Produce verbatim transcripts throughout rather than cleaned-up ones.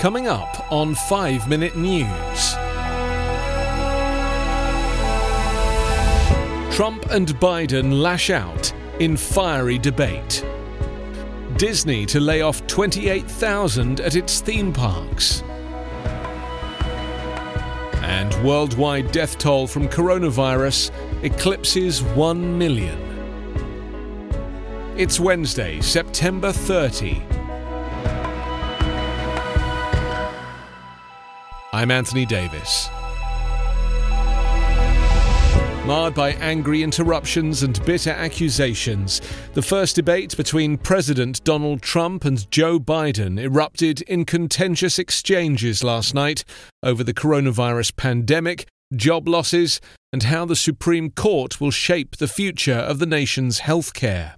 Coming up on five minute News. Trump and Biden lash out in fiery debate. Disney to lay off twenty-eight thousand at its theme parks. And worldwide death toll from coronavirus eclipses one million. It's Wednesday, September thirtieth. I'm Anthony Davis. Marred by angry interruptions and bitter accusations, the first debate between President Donald Trump and Joe Biden erupted in contentious exchanges last night over the coronavirus pandemic, job losses, and how the Supreme Court will shape the future of the nation's healthcare.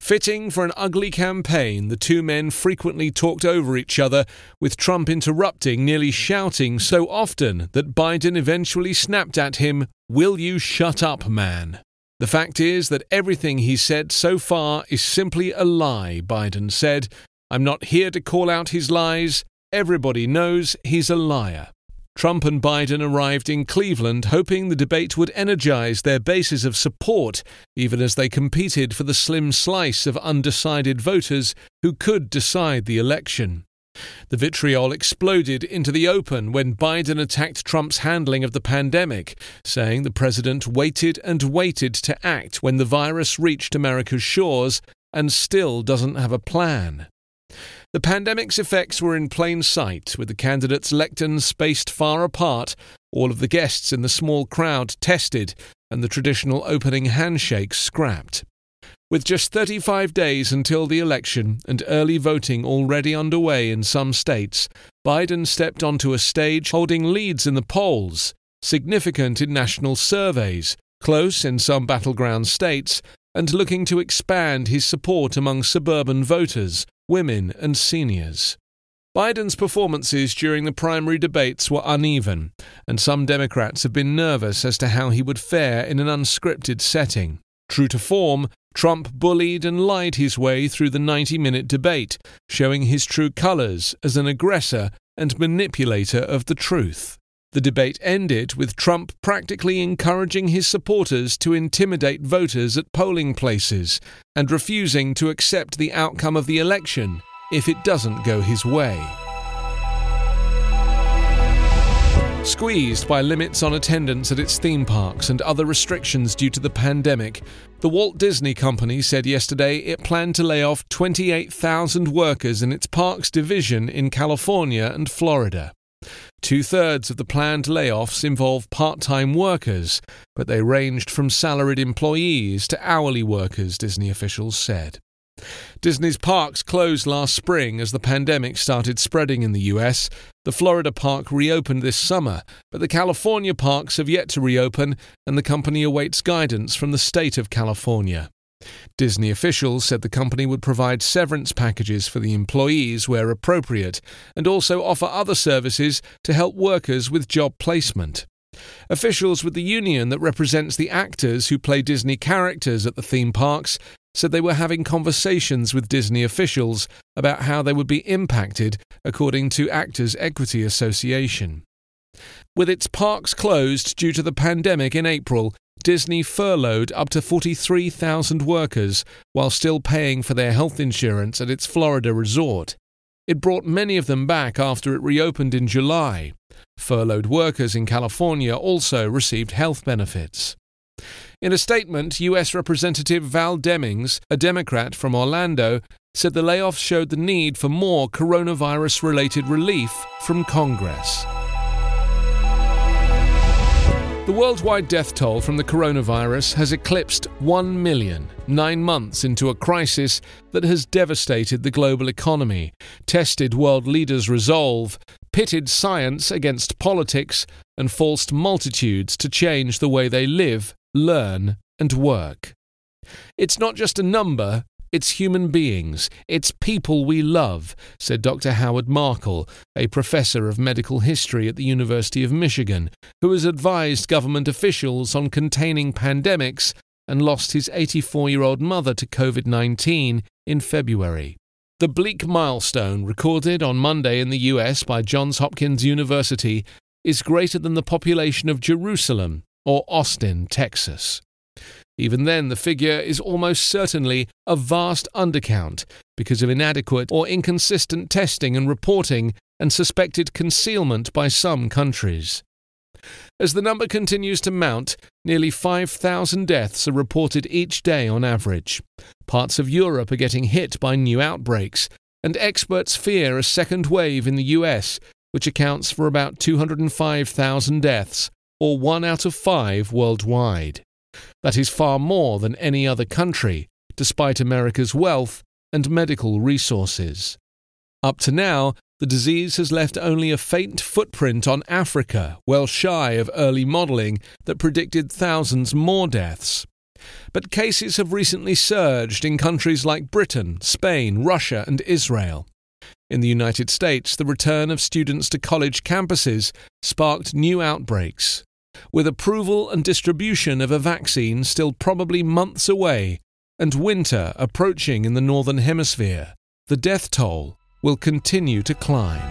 Fitting for an ugly campaign, the two men frequently talked over each other, with Trump interrupting, nearly shouting so often that Biden eventually snapped at him, "Will you shut up, man?" The fact is that everything he said so far is simply a lie, Biden said. "I'm not here to call out his lies. Everybody knows he's a liar." Trump and Biden arrived in Cleveland hoping the debate would energize their bases of support, even as they competed for the slim slice of undecided voters who could decide the election. The vitriol exploded into the open when Biden attacked Trump's handling of the pandemic, saying the president waited and waited to act when the virus reached America's shores and still doesn't have a plan. The pandemic's effects were in plain sight, with the candidates' lecterns spaced far apart, all of the guests in the small crowd tested, and the traditional opening handshake scrapped. With just thirty-five days until the election and early voting already underway in some states, Biden stepped onto a stage holding leads in the polls, significant in national surveys, close in some battleground states, and looking to expand his support among suburban voters, women and seniors. Biden's performances during the primary debates were uneven, and some Democrats have been nervous as to how he would fare in an unscripted setting. True to form, Trump bullied and lied his way through the ninety minute debate, showing his true colors as an aggressor and manipulator of the truth. The debate ended with Trump practically encouraging his supporters to intimidate voters at polling places and refusing to accept the outcome of the election if it doesn't go his way. Squeezed by limits on attendance at its theme parks and other restrictions due to the pandemic, the Walt Disney Company said yesterday it planned to lay off twenty-eight thousand workers in its parks division in California and Florida. Two-thirds of the planned layoffs involve part-time workers, but they ranged from salaried employees to hourly workers, Disney officials said. Disney's parks closed last spring as the pandemic started spreading in the U S. The Florida park reopened this summer, but the California parks have yet to reopen, and the company awaits guidance from the state of California. Disney officials said the company would provide severance packages for the employees where appropriate and also offer other services to help workers with job placement. Officials with the union that represents the actors who play Disney characters at the theme parks said they were having conversations with Disney officials about how they would be impacted, according to Actors' Equity Association. With its parks closed due to the pandemic in April, Disney furloughed up to forty-three thousand workers while still paying for their health insurance at its Florida resort. It brought many of them back after it reopened in July. Furloughed workers in California also received health benefits. In a statement, U S Representative Val Demings, a Democrat from Orlando, said the layoffs showed the need for more coronavirus-related relief from Congress. The worldwide death toll from the coronavirus has eclipsed one million, nine months into a crisis that has devastated the global economy, tested world leaders' resolve, pitted science against politics, and forced multitudes to change the way they live, learn, and work. It's not just a number, it's human beings, it's people we love, said Doctor Howard Markel, a professor of medical history at the University of Michigan, who has advised government officials on containing pandemics and lost his eighty-four-year-old mother to covid nineteen in February. The bleak milestone recorded on Monday in the U S by Johns Hopkins University is greater than the population of Jerusalem or Austin, Texas. Even then, the figure is almost certainly a vast undercount because of inadequate or inconsistent testing and reporting and suspected concealment by some countries. As the number continues to mount, nearly five thousand deaths are reported each day on average. Parts of Europe are getting hit by new outbreaks, and experts fear a second wave in the U S, which accounts for about two hundred five thousand deaths, or one out of five worldwide. That is far more than any other country, despite America's wealth and medical resources. Up to now, the disease has left only a faint footprint on Africa, well shy of early modelling that predicted thousands more deaths. But cases have recently surged in countries like Britain, Spain, Russia, and Israel. In the United States, the return of students to college campuses sparked new outbreaks. With approval and distribution of a vaccine still probably months away and winter approaching in the Northern Hemisphere, the death toll will continue to climb.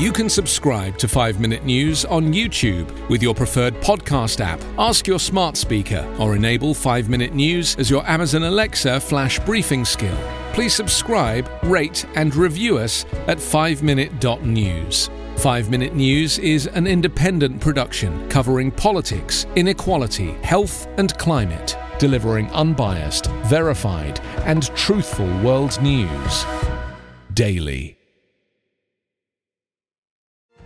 You can subscribe to five minute News on YouTube with your preferred podcast app. Ask your smart speaker or enable five minute News as your Amazon Alexa flash briefing skill. Please subscribe, rate, and review us at five minute dot news. five minute News is an independent production covering politics, inequality, health, and climate, delivering unbiased, verified, and truthful world news daily.